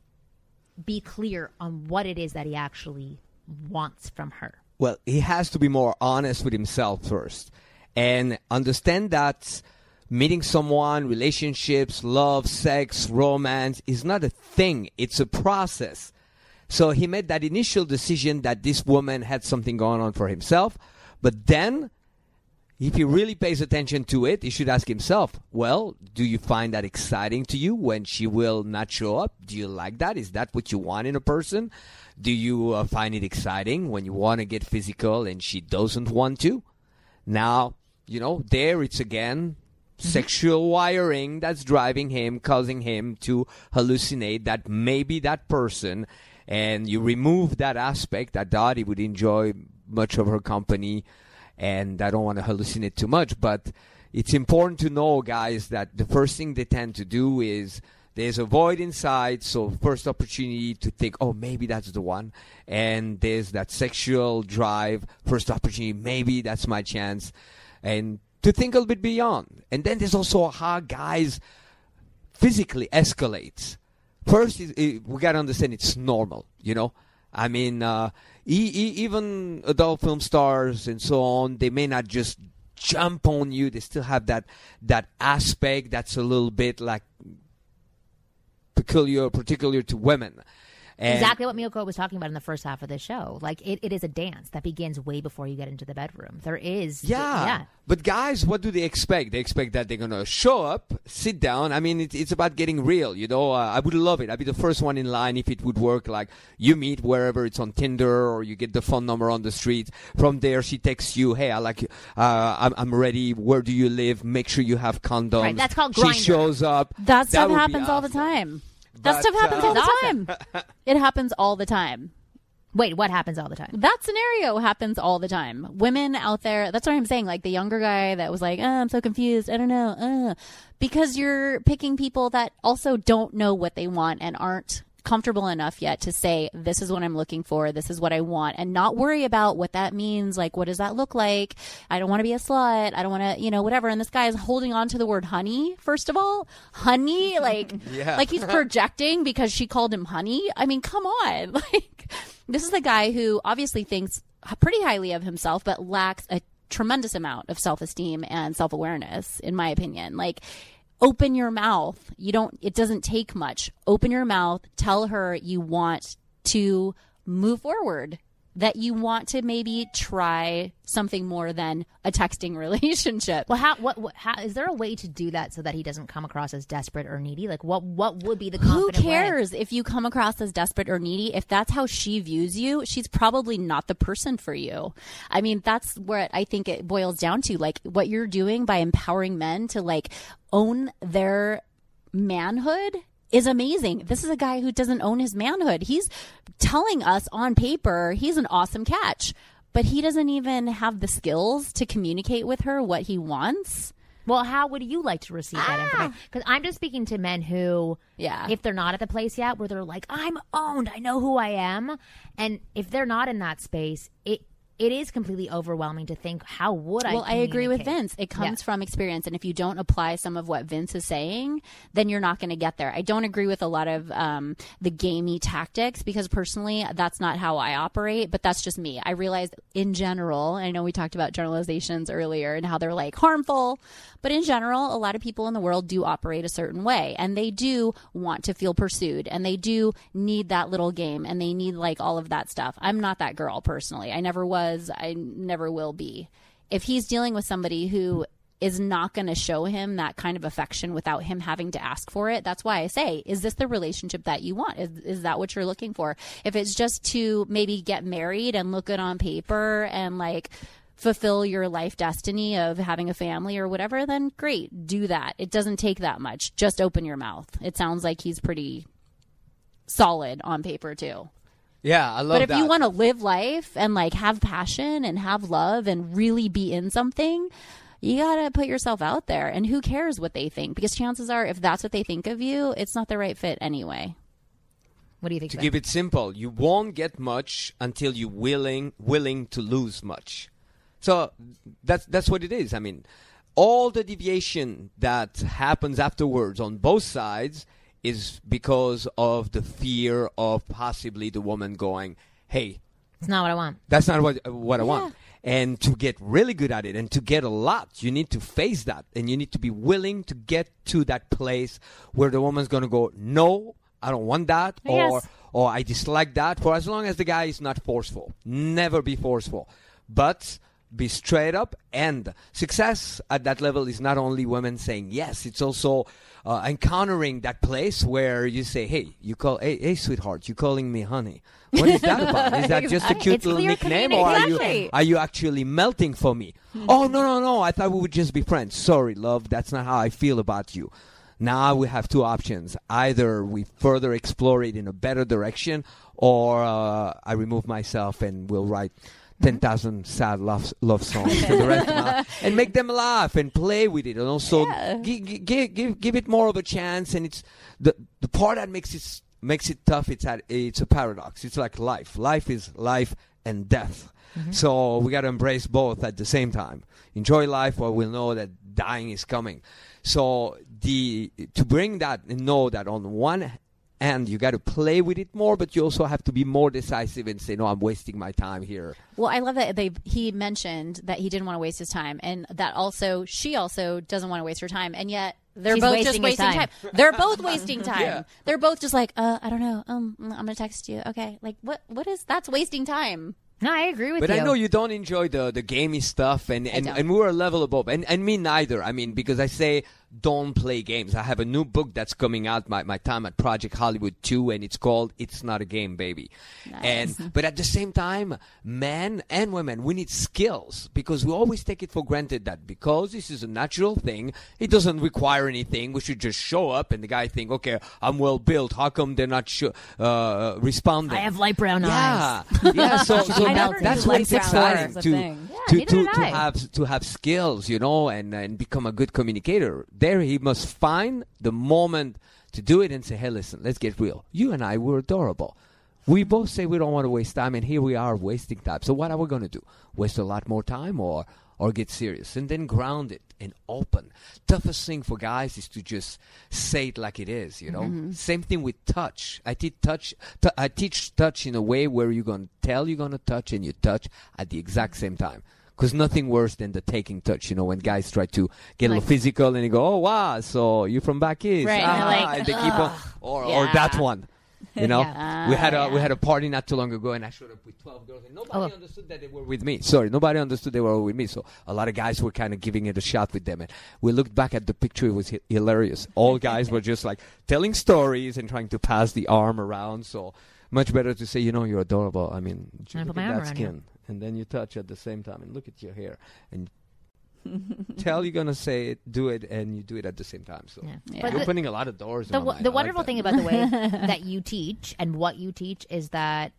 be clear on what it is that he actually wants from her? Well, he has to be more honest with himself first and understand that meeting someone, relationships, love, sex, romance is not a thing. It's a process. So he made that initial decision that this woman had something going on for himself. But then, if he really pays attention to it, he should ask himself, well, do you find that exciting to you when she will not show up? Do you like that? Is that what you want in a person? Do you find it exciting when you want to get physical and she doesn't want to? Now, you know, there it's again sexual wiring that's driving him, causing him to hallucinate that maybe that person, and you remove that aspect, I thought he would enjoy much of her company, and I don't want to hallucinate too much, but it's important to know, guys, that the first thing they tend to do is there's a void inside, so first opportunity to think, oh, maybe that's the one, and there's that sexual drive, first opportunity, maybe that's my chance, and to think a little bit beyond. And then there's also how guys physically escalates. First, we got to understand it's normal, you know. I mean, even adult film stars and so on, they may not just jump on you. They still have that aspect that's a little bit like particular to women. And exactly what Miyoko was talking about in the first half of the show. Like, it is a dance that begins way before you get into the bedroom. There is... Yeah. But guys, what do they expect? They expect that they're going to show up, sit down. I mean, it's about getting real, you know. I would love it. I'd be the first one in line if it would work. Like, you meet wherever, it's on Tinder, or you get the phone number on the street. From there, she texts you, hey, I like you. I'm ready. Where do you live? Make sure you have condoms. Right, that's called Grindr. She shows up. That stuff happens all the time. That stuff happens all the time. It happens all the time. Wait, what happens all the time? That scenario happens all the time. Women out there, that's what I'm saying. Like the younger guy that was like, I'm so confused. I don't know. Because you're picking people that also don't know what they want and aren't comfortable enough yet to say, this is what I'm looking for. This is what I want. And not worry about what that means. Like, what does that look like? I don't want to be a slut. I don't want to, you know, whatever. And this guy is holding on to the word honey, first of all. Honey? Like, yeah. Like he's projecting because she called him honey. I mean, come on. Like, this is the guy who obviously thinks pretty highly of himself, but lacks a tremendous amount of self-esteem and self-awareness, in my opinion. Like, open your mouth. It doesn't take much. Open your mouth. Tell her you want to move forward, that you want to maybe try something more than a texting relationship. Well, how is there a way to do that so that he doesn't come across as desperate or needy? Like, what would be the confident way? Who cares if you come across as desperate or needy? If that's how she views you, she's probably not the person for you. I mean, that's what I think it boils down to. Like, what you're doing by empowering men to, like, own their manhood is amazing. This is a guy who doesn't own his manhood. He's telling us on paper he's an awesome catch, but he doesn't even have the skills to communicate with her what he wants. Well, how would you like to receive that information? Because I'm just speaking to men who, if they're not at the place yet where they're like, I'm owned, I know who I am. And if they're not in that space, it is completely overwhelming to think, how would I communicate? Well, I agree with Vince. It comes from experience. And if you don't apply some of what Vince is saying, then you're not going to get there. I don't agree with a lot of the gamey tactics because personally, that's not how I operate, but that's just me. I realize in general, I know we talked about generalizations earlier and how they're like harmful, but in general, a lot of people in the world do operate a certain way and they do want to feel pursued and they do need that little game and they need like all of that stuff. I'm not that girl personally. I never was. I never will be. If he's dealing with somebody who is not going to show him that kind of affection without him having to ask for it, that's why I say, is this the relationship that you want? Is that what you're looking for? If it's just to maybe get married and look good on paper and like fulfill your life destiny of having a family or whatever, then great, do that. It doesn't take that much. Just open your mouth. It sounds like he's pretty solid on paper too. Yeah, I love that. But if you want to live life and, like, have passion and have love and really be in something, you got to put yourself out there. And who cares what they think? Because chances are, if that's what they think of you, it's not the right fit anyway. What do you think? To keep it simple, you won't get much until you're willing to lose much. So that's what it is. I mean, all the deviation that happens afterwards on both sides is because of the fear of possibly the woman going, hey, it's not what I want. That's not what I want. And to get really good at it and to get a lot, you need to face that. And you need to be willing to get to that place where the woman's going to go, no, I don't want that. Or I dislike that, for as long as the guy is not forceful. Never be forceful. But be straight up. And success at that level is not only women saying yes, it's also encountering that place where you say, hey, sweetheart, you calling me honey. What is that about? Is that just a cute little nickname, or are you actually melting for me? Oh, no, I thought we would just be friends. Sorry, love, that's not how I feel about you. Now we have two options. Either we further explore it in a better direction, or I remove myself and we'll write 10,000 sad love songs for the rest of my life, and make them laugh and play with it, and also give it more of a chance. And it's the part that makes it tough. It's a paradox. It's like life. Life is life and death. Mm-hmm. So we got to embrace both at the same time. Enjoy life, or we'll know that dying is coming. So to bring that and know that on one hand you got to play with it more, but you also have to be more decisive and say, no, I'm wasting my time here. Well, I love that he mentioned that he didn't want to waste his time, and that also she also doesn't want to waste her time, and yet they're both just wasting time. They're both wasting time. Yeah. They're both just like, I don't know. I'm gonna text you. Okay, like what is that's wasting time. No, I agree with you. But I know you don't enjoy the gamey stuff, and we're a level above. And me neither. I mean, because I say don't play games. I have a new book that's coming out, my time at Project Hollywood 2, and it's called It's Not a Game, Baby. Nice. But at the same time, men and women, we need skills, because we always take it for granted that because this is a natural thing, it doesn't require anything. We should just show up, and the guy think, okay, I'm well built. How come they're not responding? I have light brown eyes. Yeah, so that's why it's exciting to have skills, you know, and become a good communicator. There he must find the moment to do it and say, hey, listen, let's get real. You and I were adorable. We both say we don't want to waste time, and here we are wasting time. So what are we going to do? Waste a lot more time or get serious? And then ground it and open. Toughest thing for guys is to just say it like it is, you know. Mm-hmm. Same thing with touch. I teach touch in a way where you're going to touch, and you touch at the exact same time. Because nothing worse than the taking touch, you know, when guys try to get a little physical and they go, oh, wow, so you're from back east. Right. And they keep on, or that one, you know. We had a party not too long ago, and I showed up with 12 girls, and nobody understood that they were with me. Sorry, nobody understood they were with me. So a lot of guys were kind of giving it a shot with them. And we looked back at the picture. It was hilarious. All guys were just like telling stories and trying to pass the arm around. So much better to say, you know, you're adorable. I mean, look at that skin. You. And then you touch at the same time, and look at your hair, and tell you're gonna say it, do it, and you do it at the same time. So you're opening a lot of doors. The wonderful thing about the way that you teach and what you teach is that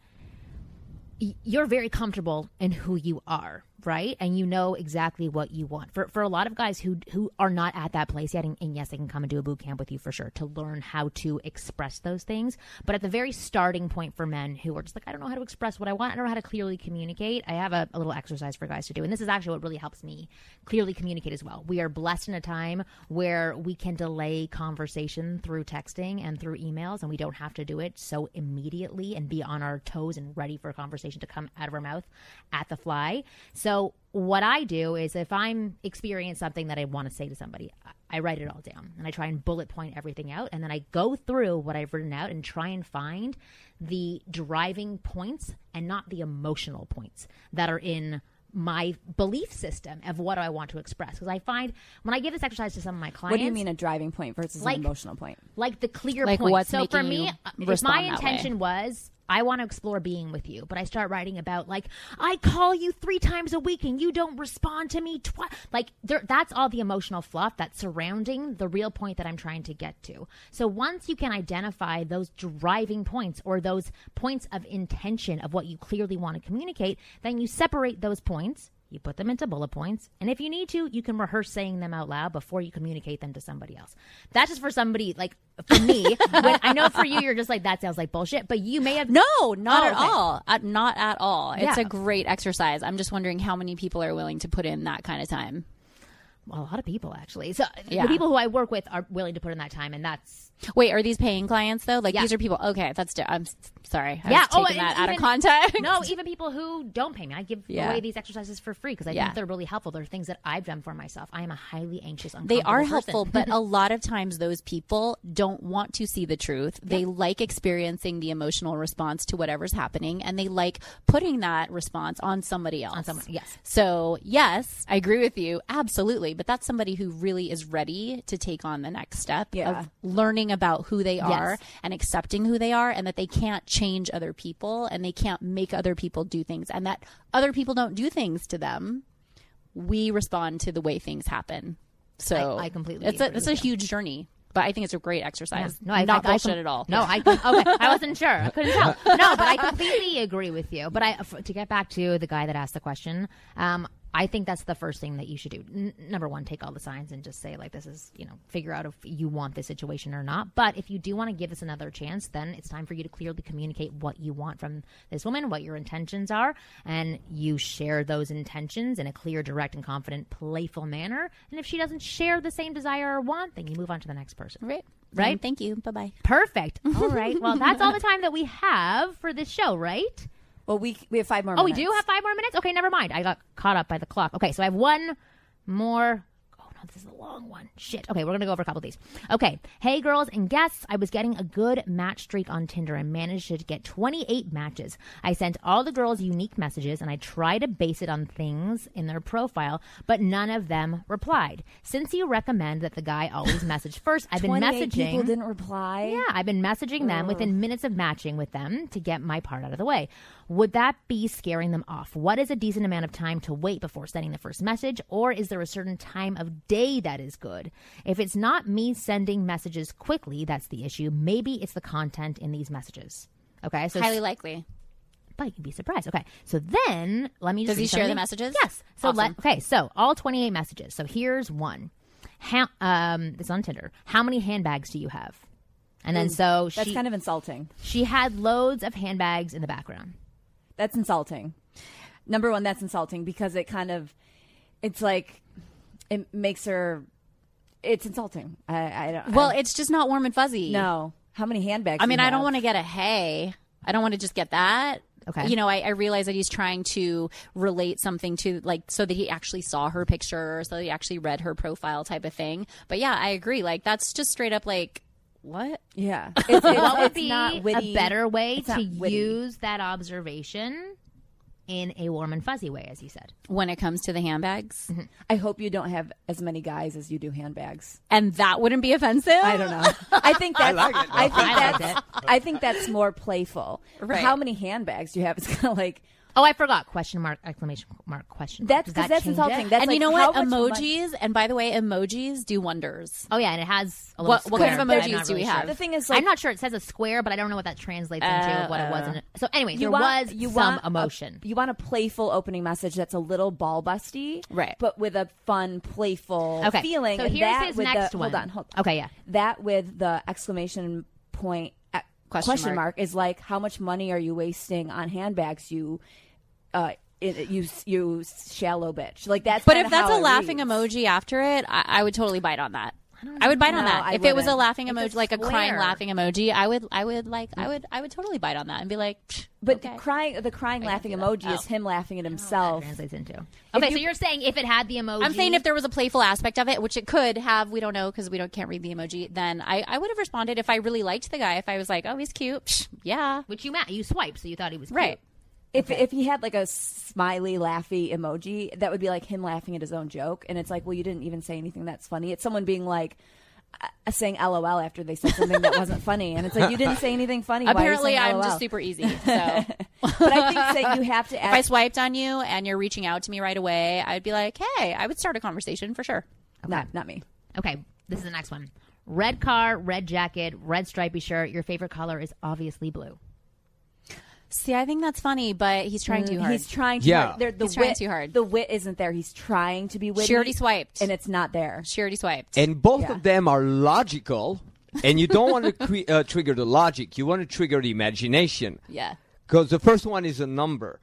you're very comfortable in who you are, right? And you know exactly what you want. For a lot of guys who are not at that place yet, and yes, they can come and do a boot camp with you for sure to learn how to express those things. But at the very starting point for men who are just like, I don't know how to express what I want. I don't know how to clearly communicate. I have a little exercise for guys to do. And this is actually what really helps me clearly communicate as well. We are blessed in a time where we can delay conversation through texting and through emails, and we don't have to do it so immediately and be on our toes and ready for a conversation to come out of our mouth at the fly. So what I do is if I'm experiencing something that I want to say to somebody, I write it all down, and I try and bullet point everything out, and then I go through what I've written out and try and find the driving points and not the emotional points that are in my belief system of what I want to express. Because I find when I give this exercise to some of my clients, what do you mean a driving point versus an emotional point? Like the clear point. What's so for me, if my intention was, I want to explore being with you, but I start writing about, like, I call you 3 times a week and you don't respond to me twice. Like, that's all the emotional fluff that's surrounding the real point that I'm trying to get to. So once you can identify those driving points or those points of intention of what you clearly want to communicate, then you separate those points. You put them into bullet points, and if you need to, you can rehearse saying them out loud before you communicate them to somebody else. That's just for somebody, like, for me. When, I know for you, you're just like, that sounds like bullshit, but you may have... No, not at all. Not at all. It's a great exercise. I'm just wondering how many people are willing to put in that kind of time. Well, a lot of people, actually. So the people who I work with are willing to put in that time, and that's... Wait, are these paying clients, though? Like, these are people... Okay, that's... I'm sorry. I was taking that out of context. No, even people who don't pay me. I give away these exercises for free because I think they're really helpful. They're things that I've done for myself. I am a highly anxious, uncomfortable person. They are helpful, but a lot of times those people don't want to see the truth. They like experiencing the emotional response to whatever's happening, and they like putting that response on somebody else. On someone, yes. So, yes, I agree with you. Absolutely. But that's somebody who really is ready to take on the next step of learning about who they are and accepting who they are, and that they can't change other people and they can't make other people do things, and that other people don't do things to them. We respond to the way things happen. So I completely it's a huge journey. But I think it's a great exercise. Yeah. No, not bullshit at all. No, I wasn't sure. I couldn't tell. No, but I completely agree with you. But to get back to the guy that asked the question, I think that's the first thing that you should do. Number one, take all the signs and just say, like, this is, figure out if you want this situation or not. But if you do want to give this another chance, then it's time for you to clearly communicate what you want from this woman, what your intentions are, and you share those intentions in a clear, direct, and confident, playful manner. And if she doesn't share the same desire or want, then you move on to the next person. Right? Thank you. Bye-bye. Perfect. All right. Well, that's all the time that we have for this show, right? Well, we have 5 more minutes. Oh, we do have 5 more minutes? Okay, never mind. I got caught up by the clock. Okay, so I have one more. Oh, no, this is a long one. Shit. Okay, we're going to go over a couple of these. Okay. Hey, girls and guests. I was getting a good match streak on Tinder and managed to get 28 matches. I sent all the girls unique messages, and I tried to base it on things in their profile, but none of them replied. Since you recommend that the guy always message first, I've been messaging. 28 people didn't reply? Yeah, I've been messaging them within minutes of matching with them to get my part out of the way. Would that be scaring them off? What is a decent amount of time to wait before sending the first message? Or is there a certain time of day that is good? If it's not me sending messages quickly, that's the issue. Maybe it's the content in these messages. Okay, so highly likely. But you'd be surprised. Okay, so then let me just... Does he share the messages? Yes. So awesome. So all 28 messages. So here's one. It's on Tinder. How many handbags do you have? And then so that's kind of insulting. She had loads of handbags in the background. That's insulting. Number one, that's insulting because it kind of, it's like, it makes her, it's insulting. It's just not warm and fuzzy. No. How many handbags? I mean, I don't want to get a hey. I don't want to just get that. Okay. You know, I realized that he's trying to relate something to, like, so that he actually saw her picture, so that he actually read her profile type of thing. But yeah, I agree. Like, that's just straight up like, what? Yeah. What would be a better way to use that observation in a warm and fuzzy way, as you said? When it comes to the handbags? Mm-hmm. I hope you don't have as many guys as you do handbags. And that wouldn't be offensive? I don't know. I think that's... I think that's more playful. Right. How many handbags do you have? It's kind of like... Oh, I forgot. Question mark, exclamation mark, question mark. That's insulting. That's, and like, you know what? Emojis, and by the way, emojis do wonders. Oh, yeah, and it has a little square. What kind of emojis do we have? The thing is, like, I'm not sure. It says a square, but I don't know what that translates into, what it was. So anyway, there was some emotion. You want a playful opening message that's a little ball-busty, right, but with a fun, playful feeling. So here's his next one. Hold on. Okay, yeah. That with the exclamation point, question mark is like, how much money are you wasting on handbags, you shallow bitch? Like, that's... But if that's a laughing emoji after it, I would totally bite on that. I would bite on that. If it was a laughing emoji, like a crying laughing emoji, I would totally bite on that and be like, but the crying laughing emoji is him laughing at himself. Translates into... Okay, so you're saying if it had the emoji... I'm saying if there was a playful aspect of it, which it could have, we don't know because we can't read the emoji, then I would have responded if I really liked the guy. If I was like, oh, he's cute, yeah. Which you swiped, so you thought he was cute. Right. If he had like a smiley, laughy emoji, that would be like him laughing at his own joke. And it's like, well, you didn't even say anything that's funny. It's someone being like, saying LOL after they said something that wasn't funny. And it's like, you didn't say anything funny. Apparently, I'm just super easy. So. But I think that you have to ask. If I swiped on you and you're reaching out to me right away, I'd be like, hey, I would start a conversation for sure. Okay. Not me. Okay, this is the next one. Red car, red jacket, red stripy shirt. Your favorite color is obviously blue. See, I think that's funny, but he's trying too hard. He's trying too hard. He's trying too hard. The wit isn't there. He's trying to be witty. She already swiped. And it's not there. She already swiped. And both of them are logical, and you don't want to trigger the logic. You want to trigger the imagination. Yeah. Because the first one is a number.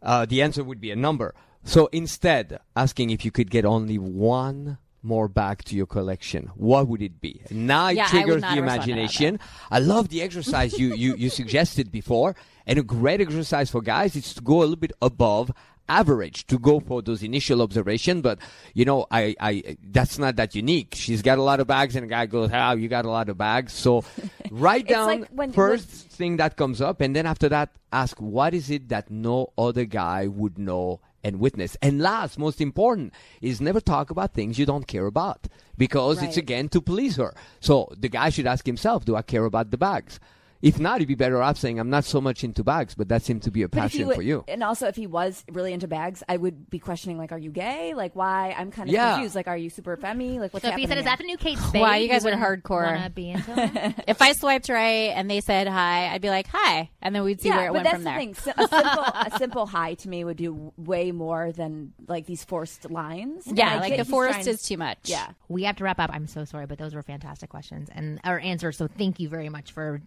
The answer would be a number. So instead, asking if you could get only one more back to your collection, what would it be? Now it triggers the imagination. I love the exercise you suggested before. And a great exercise for guys is to go a little bit above average, to go for those initial observations. But, you know, I that's not that unique. She's got a lot of bags, and a guy goes, oh, you got a lot of bags. So write down like first thing that comes up. And then after that, ask, what is it that no other guy would know and witness? And last, most important, is never talk about things you don't care about, because it's, again, to please her. So the guy should ask himself, do I care about the bags? If not, he'd be better off saying, I'm not so much into bags, but that seemed to be a passion for you. And also, if he was really into bags, I would be questioning, like, are you gay? Like, why? I'm kind of confused. Like, are you super femi? Like, what's happening? So if he said, is that the new Kate Spade? Wow, you guys are hardcore. Be into if I swiped right and they said hi, I'd be like, hi. And then we'd see where it went from there. Yeah, but that's the thing. A simple hi to me would do way more than, like, these forced lines. Yeah, like the forced is too much. Yeah. We have to wrap up. I'm so sorry, but those were fantastic questions and our answers. So thank you very much for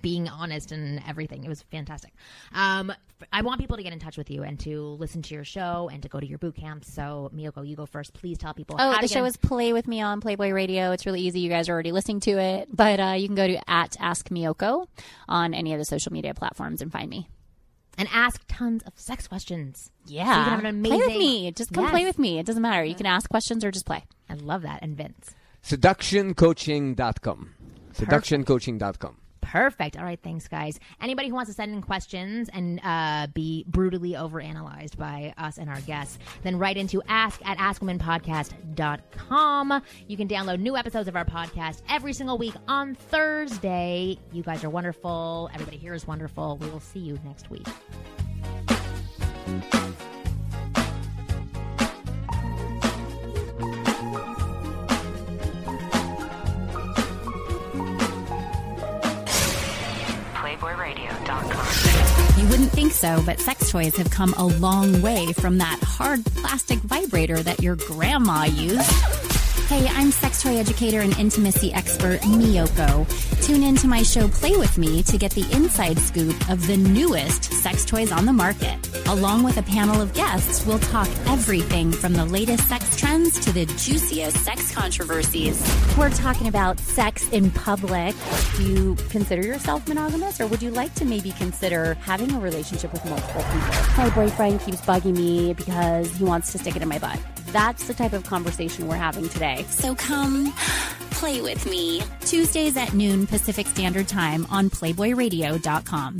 being honest and everything. It was fantastic. I want people to get in touch with you and to listen to your show and to go to your boot camps. So Miyoko, you go first. Please tell people. Oh, the show is Play With Me on Playboy Radio. It's really easy. You guys are already listening to it, but you can go to @AskMiyoko on any of the social media platforms and find me. And ask tons of sex questions. Yeah. So you can have an amazing... Play with me. Just come play with me. It doesn't matter. You can ask questions or just play. I love that. And Vince? Seductioncoaching.com. Seductioncoaching.com. Perfect. All right. Thanks, guys. Anybody who wants to send in questions and be brutally overanalyzed by us and our guests, then write into ask@askwomanpodcast.com. You can download new episodes of our podcast every single week on Thursday. You guys are wonderful. Everybody here is wonderful. We will see you next week. PlayboyRadio.com. You wouldn't think so, but sex toys have come a long way from that hard plastic vibrator that your grandma used. Hey, I'm sex toy educator and intimacy expert Miyoko. Tune in to my show Play With Me to get the inside scoop of the newest sex toys on the market. Along with a panel of guests, we'll talk everything from the latest sex trends to the juiciest sex controversies. We're talking about sex in public. Do you consider yourself monogamous, or would you like to maybe consider having a relationship with multiple people? My boyfriend keeps bugging me because he wants to stick it in my butt. That's the type of conversation we're having today. So come play with me. Tuesdays at noon Pacific Standard Time on PlayboyRadio.com.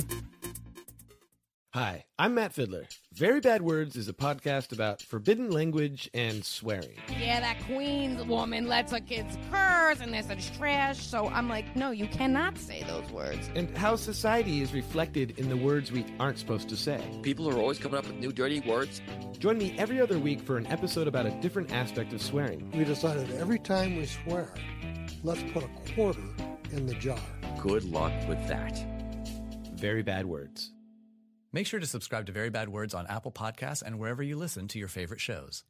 Hi, I'm Matt Fiddler. Very Bad Words is a podcast about forbidden language and swearing. Yeah, that Queens woman lets her kids purrs and there's such trash. So I'm like, no, you cannot say those words. And how society is reflected in the words we aren't supposed to say. People are always coming up with new dirty words. Join me every other week for an episode about a different aspect of swearing. We decided every time we swear, let's put a quarter in the jar. Good luck with that. Very Bad Words. Make sure to subscribe to Very Bad Words on Apple Podcasts and wherever you listen to your favorite shows.